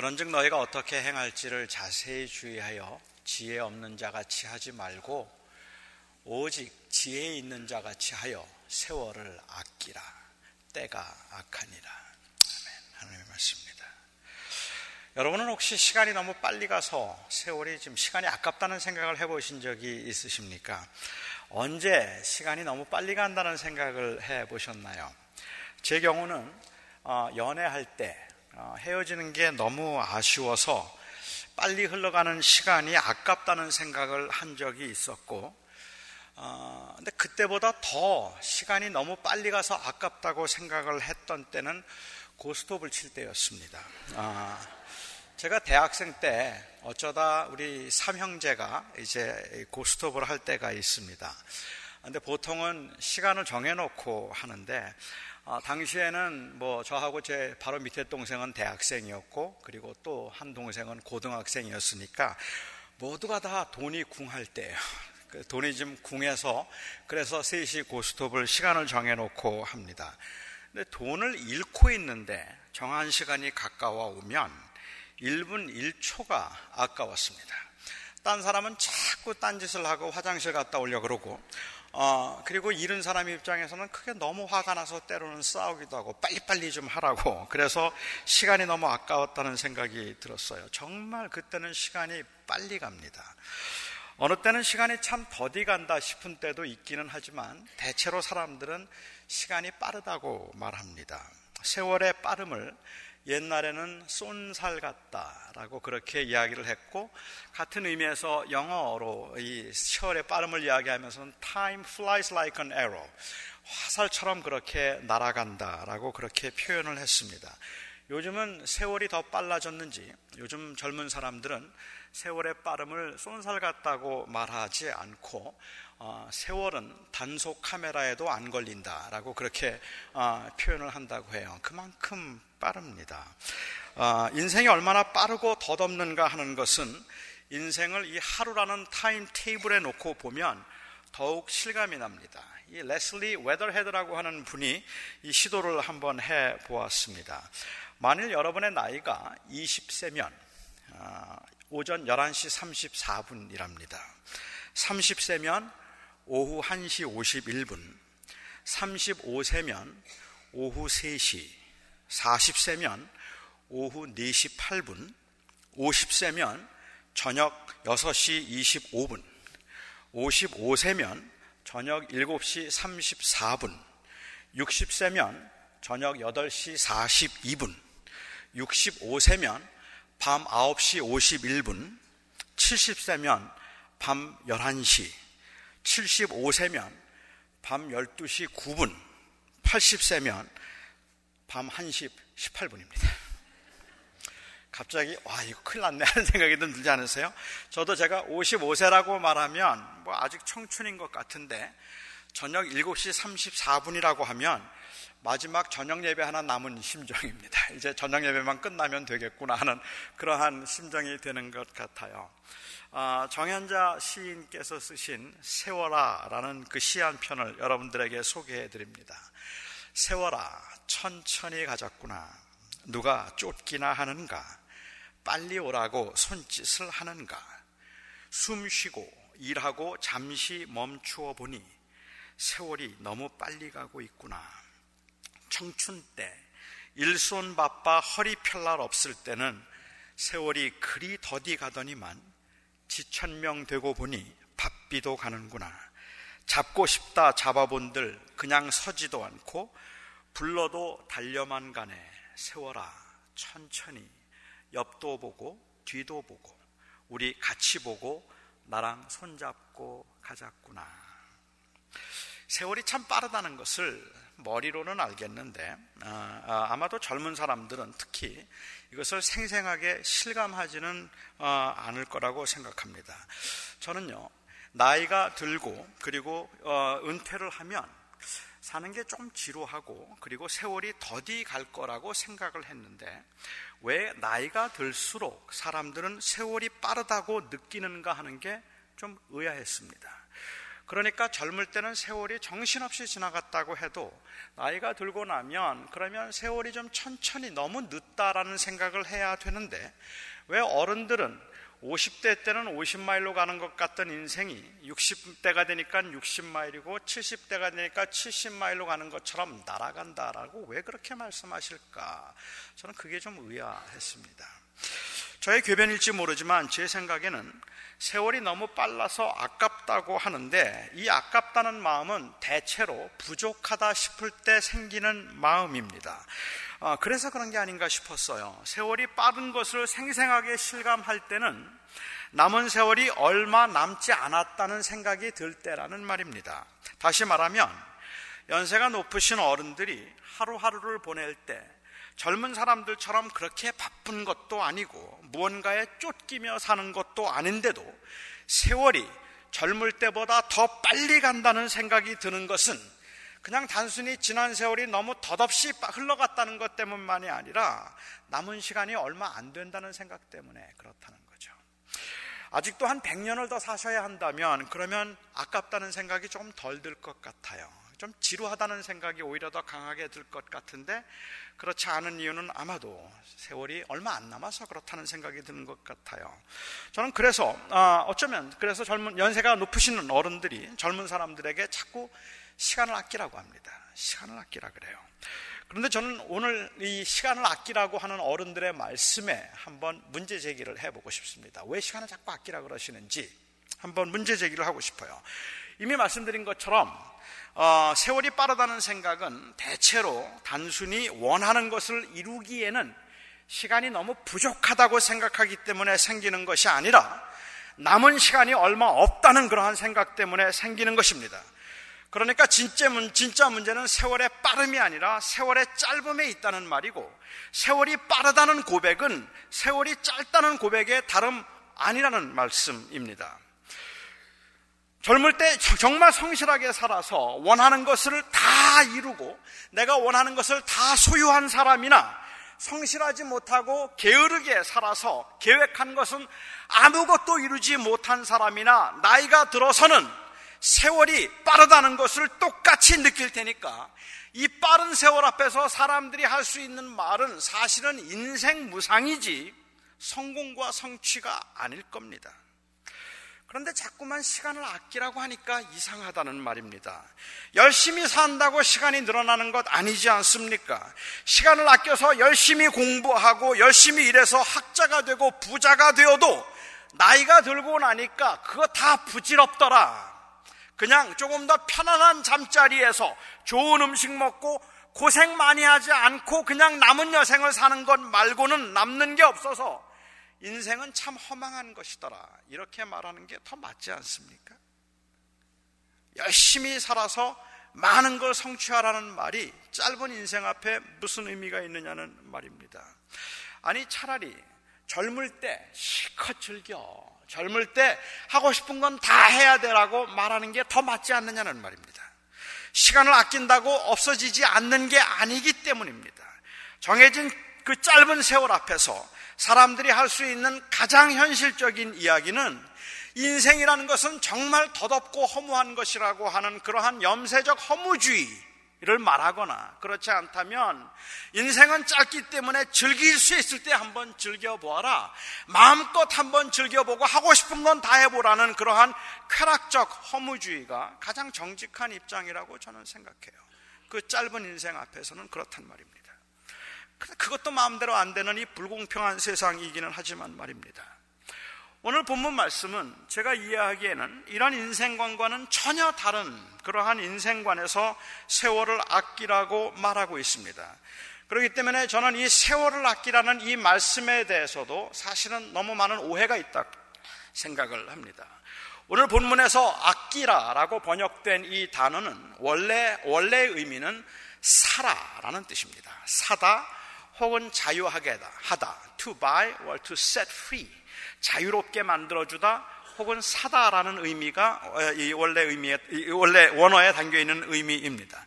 그런즉 너희가 어떻게 행할지를 자세히 주의하여 지혜 없는 자같이 하지 말고 오직 지혜 있는 자같이 하여 세월을 아끼라. 때가 악하니라. 아멘. 하나님의 말씀입니다. 여러분은 혹시 시간이 너무 빨리 가서 세월이 지금 시간이 아깝다는 생각을 해보신 적이 있으십니까? 언제 시간이 너무 빨리 간다는 생각을 해보셨나요? 제 경우는 연애할 때 헤어지는 게 너무 아쉬워서 빨리 흘러가는 시간이 아깝다는 생각을 한 적이 있었고, 근데 그때보다 더 시간이 너무 빨리 가서 아깝다고 생각을 했던 때는 고스톱을 칠 때였습니다. 제가 대학생 때 어쩌다 우리 삼형제가 이제 고스톱을 할 때가 있습니다. 근데 보통은 시간을 정해놓고 하는데, 당시에는 뭐 저하고 제 바로 밑에 동생은 대학생이었고, 그리고 또 한 동생은 고등학생이었으니까 모두가 다 돈이 궁할 때예요. 돈이 좀 궁해서, 그래서 셋이 고스톱을 시간을 정해놓고 합니다. 근데 돈을 잃고 있는데 정한 시간이 가까워 오면 1분 1초가 아까웠습니다. 딴 사람은 자꾸 딴짓을 하고 화장실 갔다 오려고 그러고, 그리고 잃은 사람 입장에서는 크게 너무 화가 나서 때로는 싸우기도 하고 빨리빨리 좀 하라고, 그래서 시간이 너무 아까웠다는 생각이 들었어요. 정말 그때는 시간이 빨리 갑니다. 어느 때는 시간이 참 더디 간다 싶은 때도 있기는 하지만 대체로 사람들은 시간이 빠르다고 말합니다. 세월의 빠름을 옛날에는 쏜살 같다라고 그렇게 이야기를 했고, 같은 의미에서 영어로 이 세월의 빠름을 이야기하면서는 time flies like an arrow, 화살처럼 그렇게 날아간다라고 그렇게 표현을 했습니다. 요즘은 세월이 더 빨라졌는지 요즘 젊은 사람들은 세월의 빠름을 쏜살 같다고 말하지 않고, 세월은 단속 카메라에도 안 걸린다라고 그렇게 표현을 한다고 해요. 그만큼 빠릅니다. 인생이 얼마나 빠르고 덧없는가 하는 것은 인생을 이 하루라는 타임 테이블에 놓고 보면 더욱 실감이 납니다. 이 레슬리 웨더헤드라고 하는 분이 이 시도를 한번 해보았습니다. 만일 여러분의 나이가 20세면 오전 11시 34분이랍니다 30세면 오후 1시 51분, 35세면 오후 3시, 40세면 오후 4시 8분, 50세면 저녁 6시 25분, 55세면 저녁 7시 34분, 60세면 저녁 8시 42분, 65세면 밤 9시 51분, 70세면 밤 11시, 75세면 밤 12시 9분, 80세면 밤 1시 18분입니다. 갑자기 이거 큰일 났네 하는 생각이 들지 않으세요? 저도 제가 55세라고 말하면 아직 청춘인 것 같은데, 저녁 7시 34분이라고 하면 마지막 저녁 예배 하나 남은 심정입니다. 이제 저녁 예배만 끝나면 되겠구나 하는 그러한 심정이 되는 것 같아요. 정현자 시인께서 쓰신 세월아라는 그 시 한 편을 여러분들에게 소개해 드립니다. 세월아 천천히 가졌구나. 누가 쫓기나 하는가? 빨리 오라고 손짓을 하는가? 숨 쉬고 일하고 잠시 멈추어 보니 세월이 너무 빨리 가고 있구나. 청춘 때 일손 바빠 허리 펼 날 없을 때는 세월이 그리 더디 가더니만 지천명 되고 보니 바삐도 가는구나. 잡고 싶다 잡아본들 그냥 서지도 않고 불러도 달려만 가네. 세월아 천천히 옆도 보고 뒤도 보고 우리 같이 보고 나랑 손잡고 가자꾸나. 세월이 참 빠르다는 것을 머리로는 알겠는데, 아마도 젊은 사람들은 특히 이것을 생생하게 실감하지는 않을 거라고 생각합니다. 저는요, 나이가 들고 그리고 은퇴를 하면 사는 게 좀 지루하고 그리고 세월이 더디 갈 거라고 생각을 했는데, 왜 나이가 들수록 사람들은 세월이 빠르다고 느끼는가 하는 게 좀 의아했습니다. 그러니까 젊을 때는 세월이 정신없이 지나갔다고 해도 나이가 들고 나면 그러면 세월이 좀 천천히 너무 늦다라는 생각을 해야 되는데, 왜 어른들은 50대 때는 50마일로 가는 것 같던 인생이 60대가 되니까 60마일이고 70대가 되니까 70마일로 가는 것처럼 날아간다라고 왜 그렇게 말씀하실까? 저는 그게 좀 의아했습니다. 저의 궤변일지 모르지만 제 생각에는 세월이 너무 빨라서 아깝다고 하는데, 이 아깝다는 마음은 대체로 부족하다 싶을 때 생기는 마음입니다. 그래서 그런 게 아닌가 싶었어요. 세월이 빠른 것을 생생하게 실감할 때는 남은 세월이 얼마 남지 않았다는 생각이 들 때라는 말입니다. 다시 말하면 연세가 높으신 어른들이 하루하루를 보낼 때 젊은 사람들처럼 그렇게 바쁜 것도 아니고 무언가에 쫓기며 사는 것도 아닌데도 세월이 젊을 때보다 더 빨리 간다는 생각이 드는 것은 그냥 단순히 지난 세월이 너무 덧없이 흘러갔다는 것 때문만이 아니라 남은 시간이 얼마 안 된다는 생각 때문에 그렇다는 거죠. 아직도 한 100년을 더 사셔야 한다면 그러면 아깝다는 생각이 좀 덜 들 것 같아요. 좀 지루하다는 생각이 오히려 더 강하게 들 것 같은데, 그렇지 않은 이유는 아마도 세월이 얼마 안 남아서 그렇다는 생각이 드는 것 같아요. 저는 그래서 어쩌면 젊은 연세가 높으시는 어른들이 젊은 사람들에게 자꾸 시간을 아끼라고 합니다. 시간을 아끼라 그래요. 그런데 저는 오늘 이 시간을 아끼라고 하는 어른들의 말씀에 한번 문제 제기를 해보고 싶습니다. 왜 시간을 자꾸 아끼라 그러시는지 한번 문제 제기를 하고 싶어요. 이미 말씀드린 것처럼 세월이 빠르다는 생각은 대체로 단순히 원하는 것을 이루기에는 시간이 너무 부족하다고 생각하기 때문에 생기는 것이 아니라 남은 시간이 얼마 없다는 그러한 생각 때문에 생기는 것입니다. 그러니까 진짜 문제는 세월의 빠름이 아니라 세월의 짧음에 있다는 말이고, 세월이 빠르다는 고백은 세월이 짧다는 고백의 다름 아니라는 말씀입니다. 젊을 때 정말 성실하게 살아서 원하는 것을 다 이루고 내가 원하는 것을 다 소유한 사람이나, 성실하지 못하고 게으르게 살아서 계획한 것은 아무것도 이루지 못한 사람이나, 나이가 들어서는 세월이 빠르다는 것을 똑같이 느낄 테니까 이 빠른 세월 앞에서 사람들이 할 수 있는 말은 사실은 인생 무상이지 성공과 성취가 아닐 겁니다. 그런데 자꾸만 시간을 아끼라고 하니까 이상하다는 말입니다. 열심히 산다고 시간이 늘어나는 것 아니지 않습니까? 시간을 아껴서 열심히 공부하고 열심히 일해서 학자가 되고 부자가 되어도 나이가 들고 나니까 그거 다 부질없더라. 그냥 조금 더 편안한 잠자리에서 좋은 음식 먹고 고생 많이 하지 않고 그냥 남은 여생을 사는 것 말고는 남는 게 없어서 인생은 참 허망한 것이더라. 이렇게 말하는 게 더 맞지 않습니까? 열심히 살아서 많은 걸 성취하라는 말이 짧은 인생 앞에 무슨 의미가 있느냐는 말입니다. 아니, 차라리 젊을 때 실컷 즐겨, 젊을 때 하고 싶은 건 다 해야 되라고 말하는 게 더 맞지 않느냐는 말입니다. 시간을 아낀다고 없어지지 않는 게 아니기 때문입니다. 정해진 그 짧은 세월 앞에서 사람들이 할 수 있는 가장 현실적인 이야기는 인생이라는 것은 정말 덧없고 허무한 것이라고 하는 그러한 염세적 허무주의를 말하거나, 그렇지 않다면 인생은 짧기 때문에 즐길 수 있을 때 한번 즐겨보아라, 마음껏 한번 즐겨보고 하고 싶은 건 다 해보라는 그러한 쾌락적 허무주의가 가장 정직한 입장이라고 저는 생각해요. 그 짧은 인생 앞에서는 그렇단 말입니다. 그것도 마음대로 안 되는 이 불공평한 세상이기는 하지만 말입니다. 오늘 본문 말씀은 제가 이해하기에는 이런 인생관과는 전혀 다른 그러한 인생관에서 세월을 아끼라고 말하고 있습니다. 그렇기 때문에 저는 이 세월을 아끼라는 이 말씀에 대해서도 사실은 너무 많은 오해가 있다 생각을 합니다. 오늘 본문에서 아끼라라고 번역된 이 단어는 원래의 의미는 사라라는 뜻입니다. 사다 혹은 자유하게 하다, to buy or to set free, 자유롭게 만들어주다 혹은 사다라는 의미가 원래 원어에 담겨있는 의미입니다.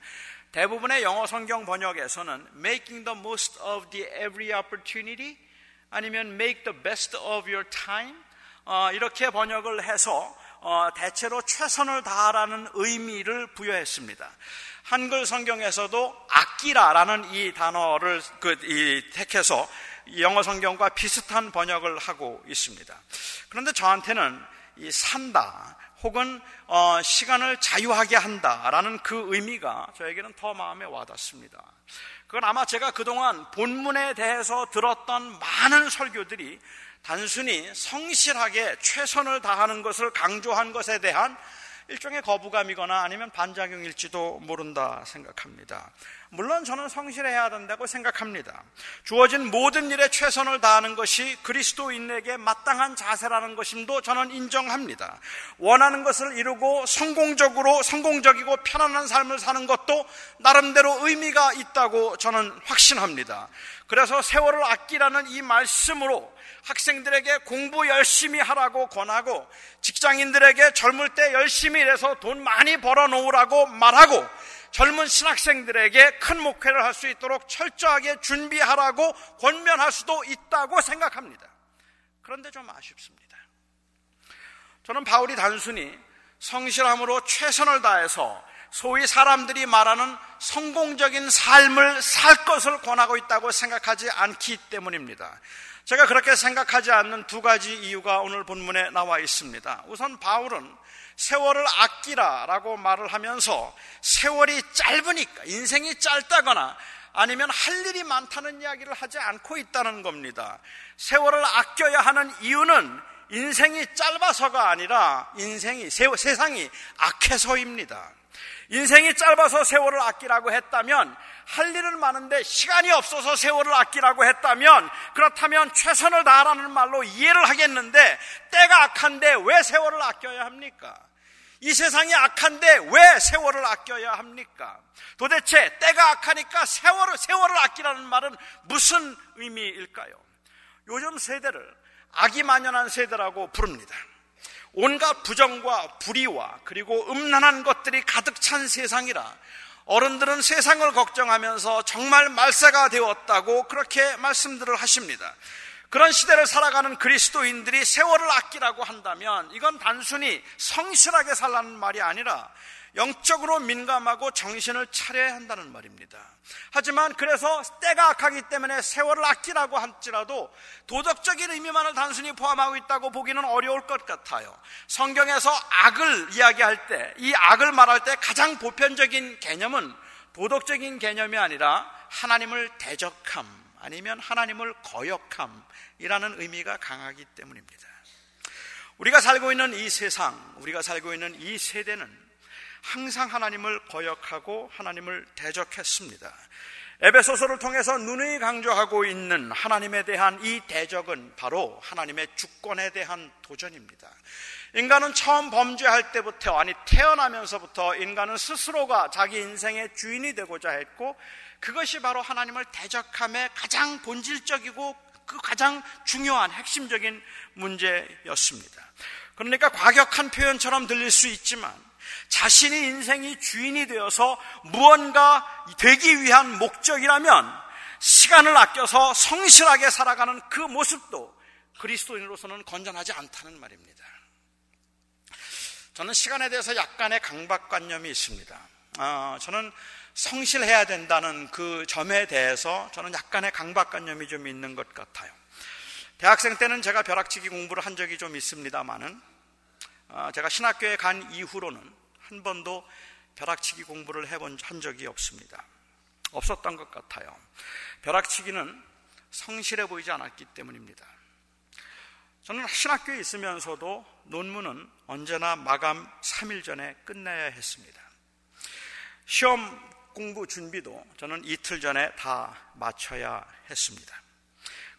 대부분의 영어 성경 번역에서는 making the most of the every opportunity, 아니면 make the best of your time, 이렇게 번역을 해서 대체로 최선을 다하라는 의미를 부여했습니다. 한글 성경에서도 아끼라라는 이 단어를 택해서 영어 성경과 비슷한 번역을 하고 있습니다. 그런데 저한테는 이 산다 혹은 시간을 자유하게 한다라는 그 의미가 저에게는 더 마음에 와닿습니다. 그건 아마 제가 그동안 본문에 대해서 들었던 많은 설교들이 단순히 성실하게 최선을 다하는 것을 강조한 것에 대한 일종의 거부감이거나 아니면 반작용일지도 모른다 생각합니다. 물론 저는 성실해야 된다고 생각합니다. 주어진 모든 일에 최선을 다하는 것이 그리스도인에게 마땅한 자세라는 것임도 저는 인정합니다. 원하는 것을 이루고 성공적이고 편안한 삶을 사는 것도 나름대로 의미가 있다고 저는 확신합니다. 그래서 세월을 아끼라는 이 말씀으로 학생들에게 공부 열심히 하라고 권하고, 직장인들에게 젊을 때 열심히 일해서 돈 많이 벌어놓으라고 말하고, 젊은 신학생들에게 큰 목회를 할 수 있도록 철저하게 준비하라고 권면할 수도 있다고 생각합니다. 그런데 좀 아쉽습니다. 저는 바울이 단순히 성실함으로 최선을 다해서 소위 사람들이 말하는 성공적인 삶을 살 것을 권하고 있다고 생각하지 않기 때문입니다. 제가 그렇게 생각하지 않는 두 가지 이유가 오늘 본문에 나와 있습니다. 우선 바울은 세월을 아끼라라고 말을 하면서 세월이 짧으니까, 인생이 짧다거나 아니면 할 일이 많다는 이야기를 하지 않고 있다는 겁니다. 세월을 아껴야 하는 이유는 인생이 짧아서가 아니라 세상이 악해서입니다. 인생이 짧아서 세월을 아끼라고 했다면, 할 일은 많은데 시간이 없어서 세월을 아끼라고 했다면, 그렇다면 최선을 다하라는 말로 이해를 하겠는데, 때가 악한데 왜 세월을 아껴야 합니까? 이 세상이 악한데 왜 세월을 아껴야 합니까? 도대체 때가 악하니까 세월을 아끼라는 말은 무슨 의미일까요? 요즘 세대를 악이 만연한 세대라고 부릅니다. 온갖 부정과 불의와 그리고 음란한 것들이 가득 찬 세상이라 어른들은 세상을 걱정하면서 정말 말세가 되었다고 그렇게 말씀들을 하십니다. 그런 시대를 살아가는 그리스도인들이 세월을 아끼라고 한다면, 이건 단순히 성실하게 살라는 말이 아니라 영적으로 민감하고 정신을 차려야 한다는 말입니다. 하지만 그래서 때가 악하기 때문에 세월을 아끼라고 할지라도 도덕적인 의미만을 단순히 포함하고 있다고 보기는 어려울 것 같아요. 성경에서 악을 이야기할 때, 이 악을 말할 때 가장 보편적인 개념은 도덕적인 개념이 아니라 하나님을 대적함 아니면 하나님을 거역함이라는 의미가 강하기 때문입니다. 우리가 살고 있는 이 세대는 항상 하나님을 거역하고 하나님을 대적했습니다. 에베소서를 통해서 누누이 강조하고 있는 하나님에 대한 이 대적은 바로 하나님의 주권에 대한 도전입니다. 인간은 처음 범죄할 때부터, 아니 태어나면서부터 인간은 스스로가 자기 인생의 주인이 되고자 했고, 그것이 바로 하나님을 대적함의 가장 본질적이고 그 가장 중요한 핵심적인 문제였습니다. 그러니까 과격한 표현처럼 들릴 수 있지만, 자신이 인생이 주인이 되어서 무언가 되기 위한 목적이라면 시간을 아껴서 성실하게 살아가는 그 모습도 그리스도인으로서는 건전하지 않다는 말입니다. 저는 시간에 대해서 약간의 강박관념이 있습니다. 저는 성실해야 된다는 그 점에 대해서 저는 약간의 강박관념이 좀 있는 것 같아요. 대학생 때는 제가 벼락치기 공부를 한 적이 좀 있습니다만은, 제가 신학교에 간 이후로는 한 번도 벼락치기 공부를 한 적이 없습니다. 없었던 것 같아요. 벼락치기는 성실해 보이지 않았기 때문입니다. 저는 신학교에 있으면서도 논문은 언제나 마감 3일 전에 끝내야 했습니다. 시험 공부 준비도 저는 이틀 전에 다 마쳐야 했습니다.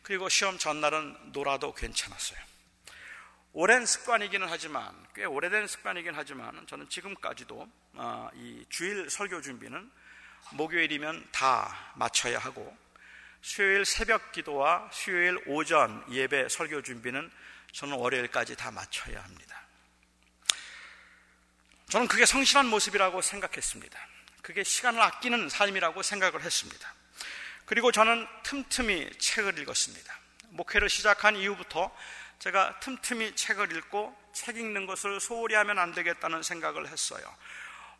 그리고 시험 전날은 놀아도 괜찮았어요. 꽤 오래된 습관이긴 하지만, 저는 지금까지도 이 주일 설교 준비는 목요일이면 다 마쳐야 하고, 수요일 새벽 기도와 수요일 오전 예배 설교 준비는 저는 월요일까지 다 마쳐야 합니다. 저는 그게 성실한 모습이라고 생각했습니다. 그게 시간을 아끼는 삶이라고 생각을 했습니다. 그리고 저는 틈틈이 책을 읽었습니다. 목회를 시작한 이후부터 제가 틈틈이 책을 읽고 책 읽는 것을 소홀히 하면 안 되겠다는 생각을 했어요.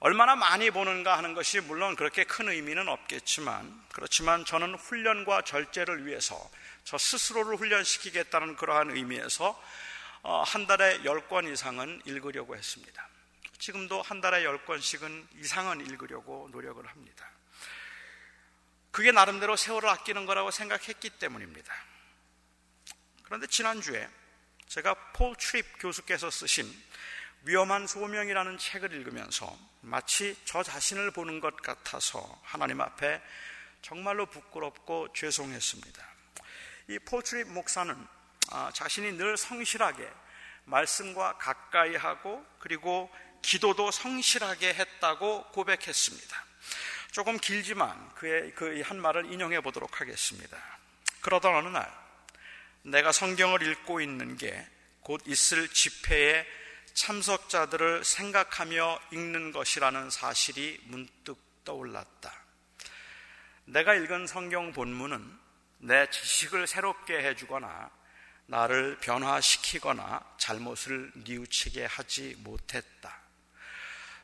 얼마나 많이 보는가 하는 것이 물론 그렇게 큰 의미는 없겠지만, 그렇지만 저는 훈련과 절제를 위해서 저 스스로를 훈련시키겠다는 그러한 의미에서 한 달에 10권 이상은 읽으려고 했습니다. 지금도 한 달에 10권씩은 이상은 읽으려고 노력을 합니다. 그게 나름대로 세월을 아끼는 거라고 생각했기 때문입니다. 그런데 지난주에 제가 폴 트립 교수께서 쓰신 위험한 소명이라는 책을 읽으면서 마치 저 자신을 보는 것 같아서 하나님 앞에 정말로 부끄럽고 죄송했습니다. 이 폴 트립 목사는 자신이 늘 성실하게 말씀과 가까이 하고 그리고 기도도 성실하게 했다고 고백했습니다. 조금 길지만 그의 그 한 말을 인용해 보도록 하겠습니다. 그러던 어느 날 내가 성경을 읽고 있는 게 곧 있을 집회에 참석자들을 생각하며 읽는 것이라는 사실이 문득 떠올랐다. 내가 읽은 성경 본문은 내 지식을 새롭게 해주거나 나를 변화시키거나 잘못을 뉘우치게 하지 못했다.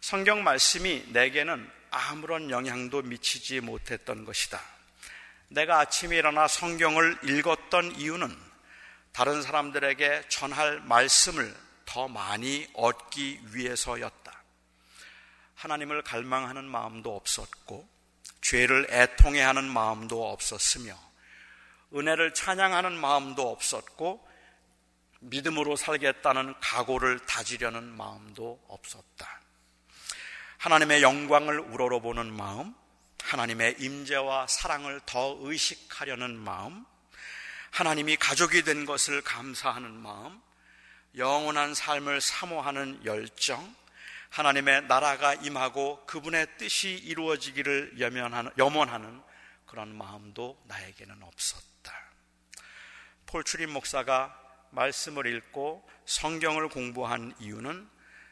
성경 말씀이 내게는 아무런 영향도 미치지 못했던 것이다. 내가 아침에 일어나 성경을 읽었던 이유는 다른 사람들에게 전할 말씀을 더 많이 얻기 위해서였다. 하나님을 갈망하는 마음도 없었고 죄를 애통해하는 마음도 없었으며 은혜를 찬양하는 마음도 없었고 믿음으로 살겠다는 각오를 다지려는 마음도 없었다. 하나님의 영광을 우러러보는 마음, 하나님의 임재와 사랑을 더 의식하려는 마음, 하나님이 가족이 된 것을 감사하는 마음, 영원한 삶을 사모하는 열정, 하나님의 나라가 임하고 그분의 뜻이 이루어지기를 염원하는 그런 마음도 나에게는 없었다. 폴 트립 목사가 말씀을 읽고 성경을 공부한 이유는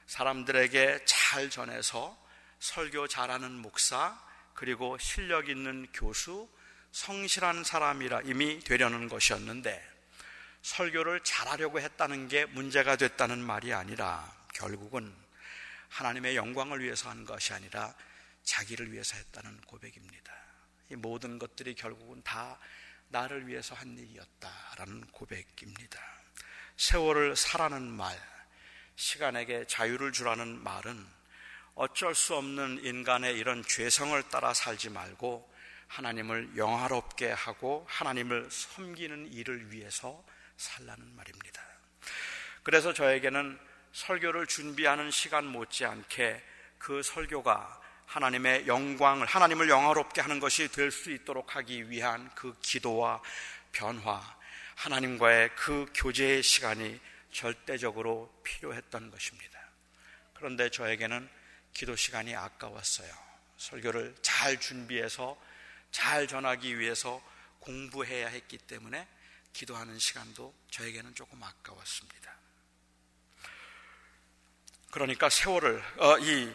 사람들에게 잘 전해서 설교 잘하는 목사, 그리고 실력 있는 교수, 성실한 사람이라 이미 되려는 것이었는데 설교를 잘하려고 했다는 게 문제가 됐다는 말이 아니라 결국은 하나님의 영광을 위해서 한 것이 아니라 자기를 위해서 했다는 고백입니다. 이 모든 것들이 결국은 다 나를 위해서 한 일이었다라는 고백입니다. 세월을 사라는 말, 시간에게 자유를 주라는 말은 어쩔 수 없는 인간의 이런 죄성을 따라 살지 말고 하나님을 영화롭게 하고 하나님을 섬기는 일을 위해서 살라는 말입니다. 그래서 저에게는 설교를 준비하는 시간 못지않게 그 설교가 하나님의 영광을, 하나님을 영화롭게 하는 것이 될 수 있도록 하기 위한 그 기도와 변화, 하나님과의 그 교제의 시간이 절대적으로 필요했던 것입니다. 그런데 저에게는 기도 시간이 아까웠어요. 설교를 잘 준비해서 잘 전하기 위해서 공부해야 했기 때문에 기도하는 시간도 저에게는 조금 아까웠습니다. 그러니까 이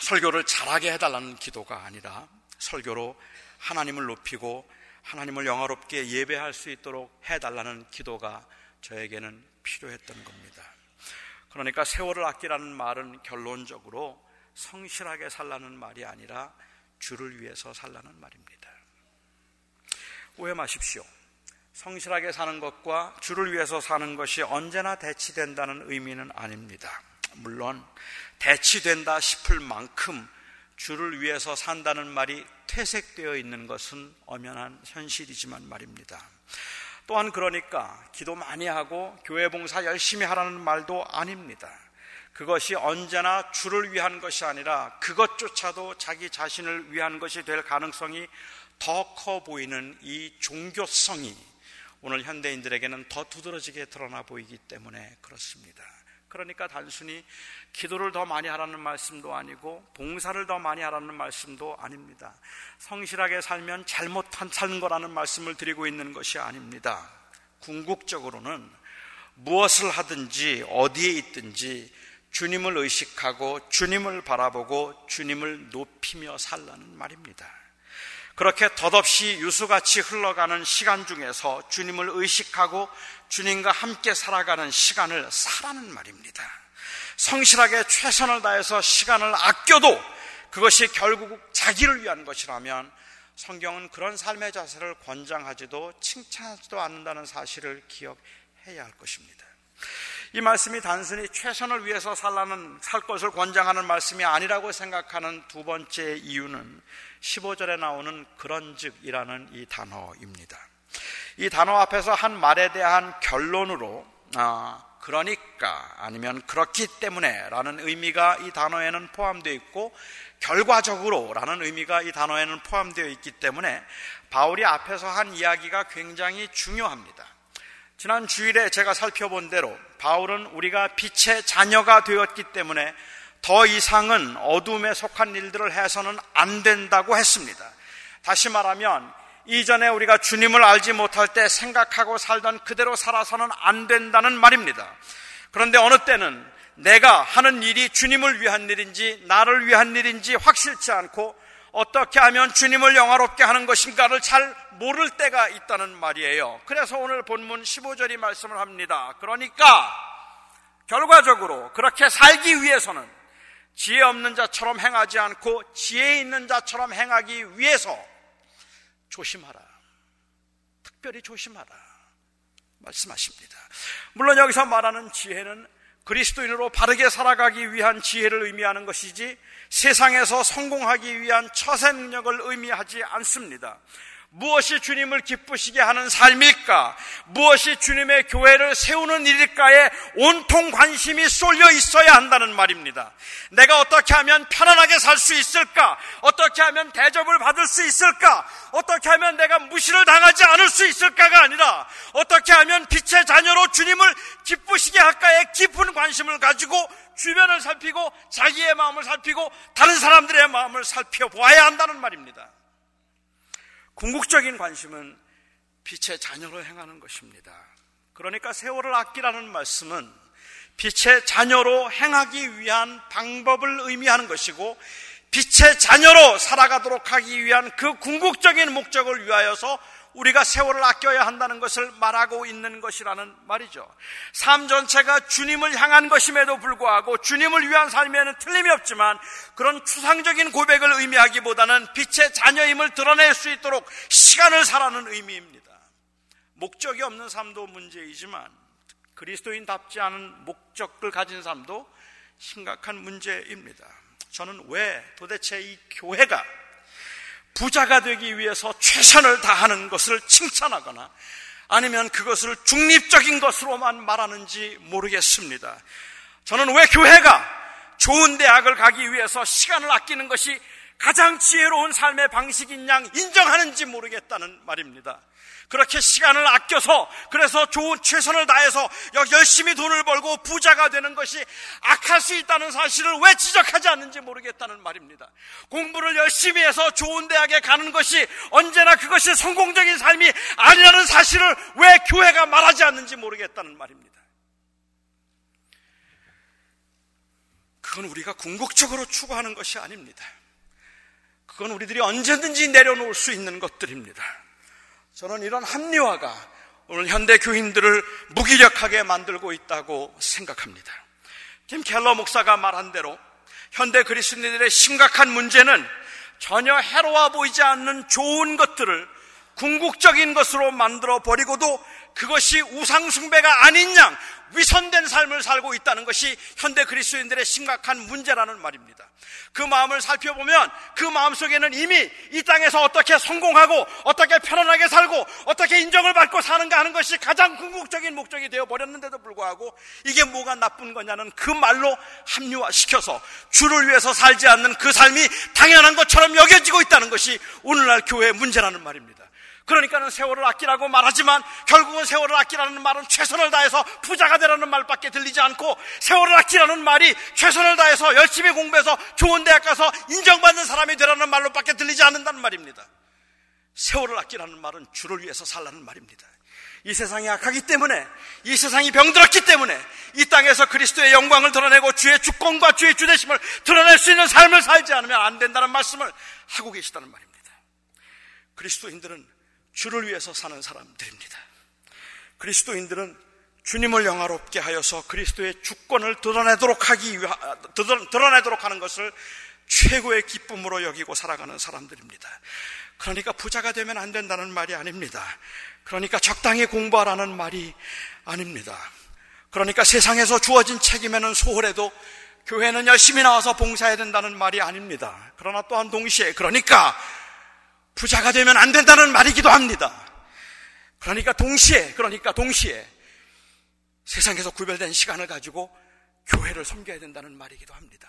설교를 잘하게 해달라는 기도가 아니라 설교로 하나님을 높이고 하나님을 영화롭게 예배할 수 있도록 해달라는 기도가 저에게는 필요했던 겁니다. 그러니까 세월을 아끼라는 말은 결론적으로 성실하게 살라는 말이 아니라 주를 위해서 살라는 말입니다. 오해 마십시오. 성실하게 사는 것과 주를 위해서 사는 것이 언제나 대치된다는 의미는 아닙니다. 물론 대치된다 싶을 만큼 주를 위해서 산다는 말이 퇴색되어 있는 것은 엄연한 현실이지만 말입니다. 또한 그러니까 기도 많이 하고 교회 봉사 열심히 하라는 말도 아닙니다. 그것이 언제나 주를 위한 것이 아니라 그것조차도 자기 자신을 위한 것이 될 가능성이 더 커 보이는 이 종교성이 오늘 현대인들에게는 더 두드러지게 드러나 보이기 때문에 그렇습니다. 그러니까 단순히 기도를 더 많이 하라는 말씀도 아니고 봉사를 더 많이 하라는 말씀도 아닙니다. 성실하게 살면 잘못한 사는 거라는 말씀을 드리고 있는 것이 아닙니다. 궁극적으로는 무엇을 하든지 어디에 있든지 주님을 의식하고 주님을 바라보고 주님을 높이며 살라는 말입니다. 그렇게 덧없이 유수같이 흘러가는 시간 중에서 주님을 의식하고 주님과 함께 살아가는 시간을 사라는 말입니다. 성실하게 최선을 다해서 시간을 아껴도 그것이 결국 자기를 위한 것이라면 성경은 그런 삶의 자세를 권장하지도 칭찬하지도 않는다는 사실을 기억해야 할 것입니다. 이 말씀이 단순히 최선을 위해서 살 것을 권장하는 말씀이 아니라고 생각하는 두 번째 이유는 15절에 나오는 그런즉이라는 이 단어입니다. 이 단어 앞에서 한 말에 대한 결론으로 그러니까 아니면 그렇기 때문에 라는 의미가 이 단어에는 포함되어 있고 결과적으로 라는 의미가 이 단어에는 포함되어 있기 때문에 바울이 앞에서 한 이야기가 굉장히 중요합니다. 지난 주일에 제가 살펴본 대로 바울은 우리가 빛의 자녀가 되었기 때문에 더 이상은 어둠에 속한 일들을 해서는 안 된다고 했습니다. 다시 말하면 이전에 우리가 주님을 알지 못할 때 생각하고 살던 그대로 살아서는 안 된다는 말입니다. 그런데 어느 때는 내가 하는 일이 주님을 위한 일인지 나를 위한 일인지 확실치 않고 어떻게 하면 주님을 영화롭게 하는 것인가를 잘 모를 때가 있다는 말이에요. 그래서 오늘 본문 15절이 말씀을 합니다. 그러니까 결과적으로 그렇게 살기 위해서는 지혜 없는 자처럼 행하지 않고 지혜 있는 자처럼 행하기 위해서 조심하라. 특별히 조심하라. 말씀하십니다. 물론 여기서 말하는 지혜는 그리스도인으로 바르게 살아가기 위한 지혜를 의미하는 것이지 세상에서 성공하기 위한 처세 능력을 의미하지 않습니다. 무엇이 주님을 기쁘시게 하는 삶일까? 무엇이 주님의 교회를 세우는 일일까에 온통 관심이 쏠려 있어야 한다는 말입니다. 내가 어떻게 하면 편안하게 살 수 있을까? 어떻게 하면 대접을 받을 수 있을까? 어떻게 하면 내가 무시를 당하지 않을 수 있을까가 아니라 어떻게 하면 빛의 자녀로 주님을 기쁘시게 할까에 깊은 관심을 가지고 주변을 살피고 자기의 마음을 살피고 다른 사람들의 마음을 살펴보아야 한다는 말입니다. 궁극적인 관심은 빛의 자녀로 행하는 것입니다. 그러니까 세월을 아끼라는 말씀은 빛의 자녀로 행하기 위한 방법을 의미하는 것이고 빛의 자녀로 살아가도록 하기 위한 그 궁극적인 목적을 위하여서 우리가 세월을 아껴야 한다는 것을 말하고 있는 것이라는 말이죠. 삶 전체가 주님을 향한 것임에도 불구하고 주님을 위한 삶에는 틀림이 없지만 그런 추상적인 고백을 의미하기보다는 빛의 자녀임을 드러낼 수 있도록 시간을 사라는 의미입니다. 목적이 없는 삶도 문제이지만 그리스도인답지 않은 목적을 가진 삶도 심각한 문제입니다. 저는 왜 도대체 이 교회가 부자가 되기 위해서 최선을 다하는 것을 칭찬하거나 아니면 그것을 중립적인 것으로만 말하는지 모르겠습니다. 저는 왜 교회가 좋은 대학을 가기 위해서 시간을 아끼는 것이 가장 지혜로운 삶의 방식인 양 인정하는지 모르겠다는 말입니다. 그렇게 시간을 아껴서 그래서 좋은 최선을 다해서 열심히 돈을 벌고 부자가 되는 것이 악할 수 있다는 사실을 왜 지적하지 않는지 모르겠다는 말입니다. 공부를 열심히 해서 좋은 대학에 가는 것이 언제나 그것이 성공적인 삶이 아니라는 사실을 왜 교회가 말하지 않는지 모르겠다는 말입니다. 그건 우리가 궁극적으로 추구하는 것이 아닙니다. 그건 우리들이 언제든지 내려놓을 수 있는 것들입니다. 저는 이런 합리화가 오늘 현대 교인들을 무기력하게 만들고 있다고 생각합니다. 팀 켈러 목사가 말한 대로 현대 그리스도인들의 심각한 문제는 전혀 해로워 보이지 않는 좋은 것들을 궁극적인 것으로 만들어버리고도 그것이 우상숭배가 아닌 양 위선된 삶을 살고 있다는 것이 현대 그리스도인들의 심각한 문제라는 말입니다. 그 마음을 살펴보면 그 마음속에는 이미 이 땅에서 어떻게 성공하고 어떻게 편안하게 살고 어떻게 인정을 받고 사는가 하는 것이 가장 궁극적인 목적이 되어버렸는데도 불구하고 이게 뭐가 나쁜 거냐는 그 말로 합리화시켜서 주를 위해서 살지 않는 그 삶이 당연한 것처럼 여겨지고 있다는 것이 오늘날 교회의 문제라는 말입니다. 그러니까는 세월을 아끼라고 말하지만 결국은 세월을 아끼라는 말은 최선을 다해서 부자가 되라는 말밖에 들리지 않고 세월을 아끼라는 말이 최선을 다해서 열심히 공부해서 좋은 대학 가서 인정받는 사람이 되라는 말로밖에 들리지 않는다는 말입니다. 세월을 아끼라는 말은 주를 위해서 살라는 말입니다. 이 세상이 악하기 때문에 이 세상이 병들었기 때문에 이 땅에서 그리스도의 영광을 드러내고 주의 주권과 주의 주되심을 드러낼 수 있는 삶을 살지 않으면 안 된다는 말씀을 하고 계시다는 말입니다. 그리스도인들은 주를 위해서 사는 사람들입니다. 그리스도인들은 주님을 영화롭게 하여서 그리스도의 주권을 드러내도록 하는 것을 최고의 기쁨으로 여기고 살아가는 사람들입니다. 그러니까 부자가 되면 안 된다는 말이 아닙니다. 그러니까 적당히 공부하라는 말이 아닙니다. 그러니까 세상에서 주어진 책임에는 소홀해도 교회는 열심히 나와서 봉사해야 된다는 말이 아닙니다. 그러나 또한 동시에 그러니까 부자가 되면 안 된다는 말이기도 합니다. 그러니까 동시에 세상에서 구별된 시간을 가지고 교회를 섬겨야 된다는 말이기도 합니다.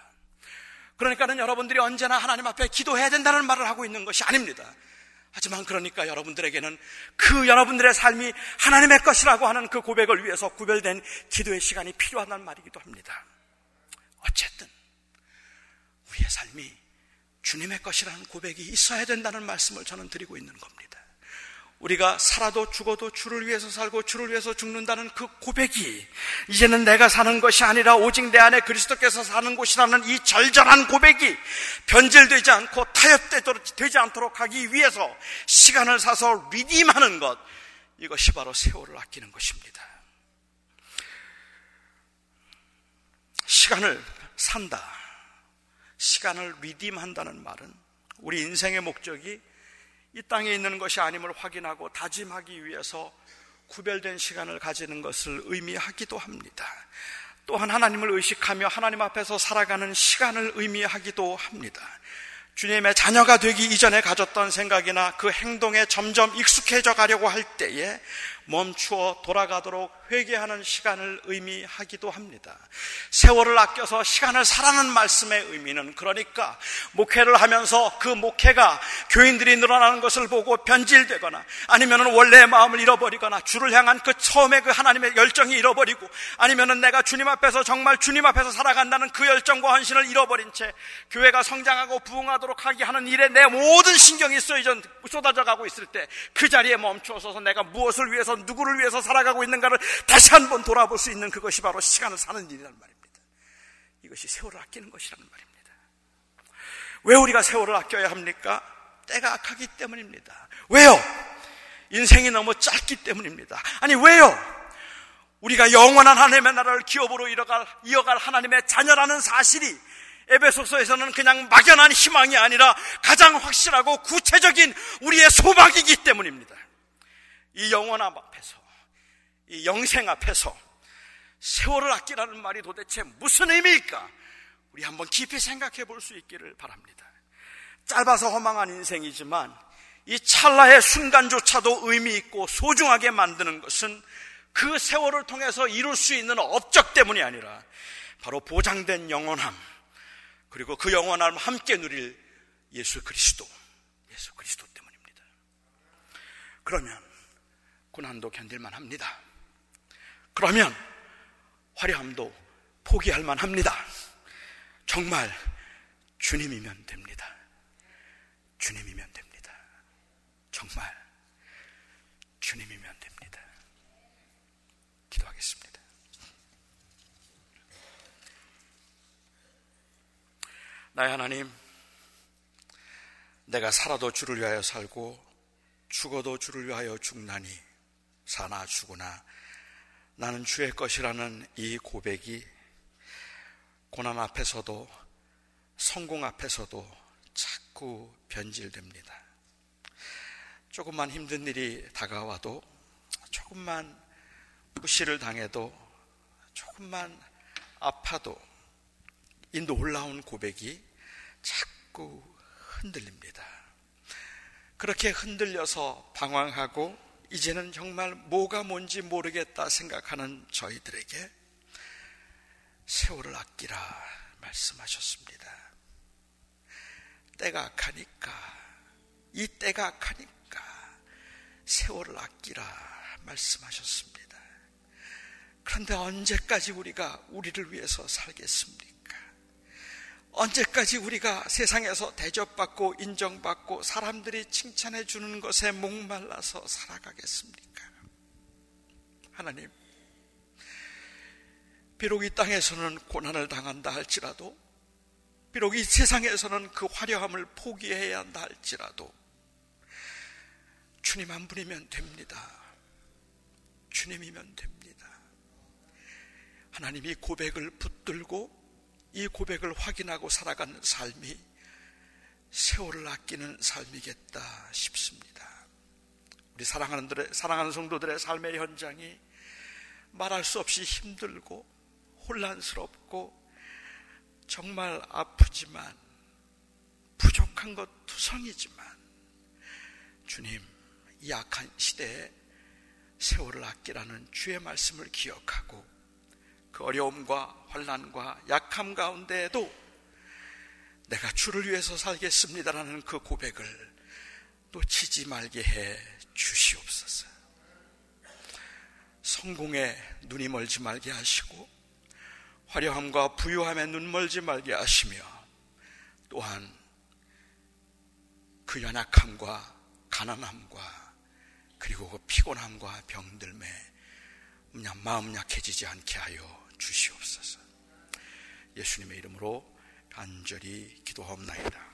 그러니까는 여러분들이 언제나 하나님 앞에 기도해야 된다는 말을 하고 있는 것이 아닙니다. 하지만 그러니까 여러분들에게는 그 여러분들의 삶이 하나님의 것이라고 하는 그 고백을 위해서 구별된 기도의 시간이 필요하다는 말이기도 합니다. 어쨌든 우리의 삶이 주님의 것이라는 고백이 있어야 된다는 말씀을 저는 드리고 있는 겁니다. 우리가 살아도 죽어도 주를 위해서 살고 주를 위해서 죽는다는 그 고백이 이제는 내가 사는 것이 아니라 오직 내 안에 그리스도께서 사는 곳이라는 이 절절한 고백이 변질되지 않고 타협되지 않도록 하기 위해서 시간을 사서 리딤하는 것, 이것이 바로 세월을 아끼는 것입니다. 시간을 산다, 시간을 리딤한다는 말은 우리 인생의 목적이 이 땅에 있는 것이 아님을 확인하고 다짐하기 위해서 구별된 시간을 가지는 것을 의미하기도 합니다. 또한 하나님을 의식하며 하나님 앞에서 살아가는 시간을 의미하기도 합니다. 주님의 자녀가 되기 이전에 가졌던 생각이나 그 행동에 점점 익숙해져 가려고 할 때에 멈추어 돌아가도록 회개하는 시간을 의미하기도 합니다. 세월을 아껴서 시간을 사라는 말씀의 의미는 그러니까 목회를 하면서 그 목회가 교인들이 늘어나는 것을 보고 변질되거나 아니면 원래의 마음을 잃어버리거나 주를 향한 그 처음의 그 하나님의 열정이 잃어버리고 아니면 내가 주님 앞에서 정말 주님 앞에서 살아간다는 그 열정과 헌신을 잃어버린 채 교회가 성장하고 부흥하도록 하게 하는 일에 내 모든 신경이 쏟아져 가고 있을 때 그 자리에 멈추어서서 내가 무엇을 위해서 누구를 위해서 살아가고 있는가를 다시 한번 돌아볼 수 있는 그것이 바로 시간을 사는 일이란 말입니다. 이것이 세월을 아끼는 것이라는 말입니다. 왜 우리가 세월을 아껴야 합니까? 때가 악하기 때문입니다. 왜요? 인생이 너무 짧기 때문입니다. 아니 왜요? 우리가 영원한 하나님의 나라를 기업으로 이어갈 하나님의 자녀라는 사실이 에베소서에서는 그냥 막연한 희망이 아니라 가장 확실하고 구체적인 우리의 소망이기 때문입니다. 이 영원함 앞에서, 이 영생 앞에서 세월을 아끼라는 말이 도대체 무슨 의미일까? 우리 한번 깊이 생각해 볼 수 있기를 바랍니다. 짧아서 허망한 인생이지만 이 찰나의 순간조차도 의미 있고 소중하게 만드는 것은 그 세월을 통해서 이룰 수 있는 업적 때문이 아니라 바로 보장된 영원함, 그리고 그 영원함을 함께 누릴 예수 그리스도 때문입니다. 그러면 고난도 견딜만 합니다. 그러면 화려함도 포기할만 합니다. 정말 주님이면 됩니다. 주님이면 됩니다. 정말 주님이면 됩니다. 기도하겠습니다. 나의 하나님, 내가 살아도 주를 위하여 살고 죽어도 주를 위하여 죽나니 사나 죽으나 나는 주의 것이라는 이 고백이 고난 앞에서도 성공 앞에서도 자꾸 변질됩니다. 조금만 힘든 일이 다가와도, 조금만 무시를 당해도, 조금만 아파도 이 놀라운 고백이 자꾸 흔들립니다. 그렇게 흔들려서 방황하고 이제는 정말 뭐가 뭔지 모르겠다 생각하는 저희들에게 세월을 아끼라 말씀하셨습니다. 때가 악하니까, 이 때가 악하니까 세월을 아끼라 말씀하셨습니다. 그런데 언제까지 우리가 우리를 위해서 살겠습니까? 언제까지 우리가 세상에서 대접받고 인정받고 사람들이 칭찬해 주는 것에 목말라서 살아가겠습니까? 하나님, 비록 이 땅에서는 고난을 당한다 할지라도, 비록 이 세상에서는 그 화려함을 포기해야 한다 할지라도 주님 한 분이면 됩니다. 주님이면 됩니다. 하나님이 고백을 붙들고 이 고백을 확인하고 살아가는 삶이 세월을 아끼는 삶이겠다 싶습니다. 우리 사랑하는 성도들의 삶의 현장이 말할 수 없이 힘들고 혼란스럽고 정말 아프지만 부족한 것 투성이지만 주님, 이 악한 시대에 세월을 아끼라는 주의 말씀을 기억하고 그 어려움과 환난과 약함 가운데에도 내가 주를 위해서 살겠습니다라는 그 고백을 놓치지 말게 해 주시옵소서. 성공에 눈이 멀지 말게 하시고 화려함과 부유함에 눈 멀지 말게 하시며 또한 그 연약함과 가난함과 그리고 그 피곤함과 병들매 마음 약해지지 않게 하여 주시옵소서. 예수님의 이름으로 간절히 기도하옵나이다.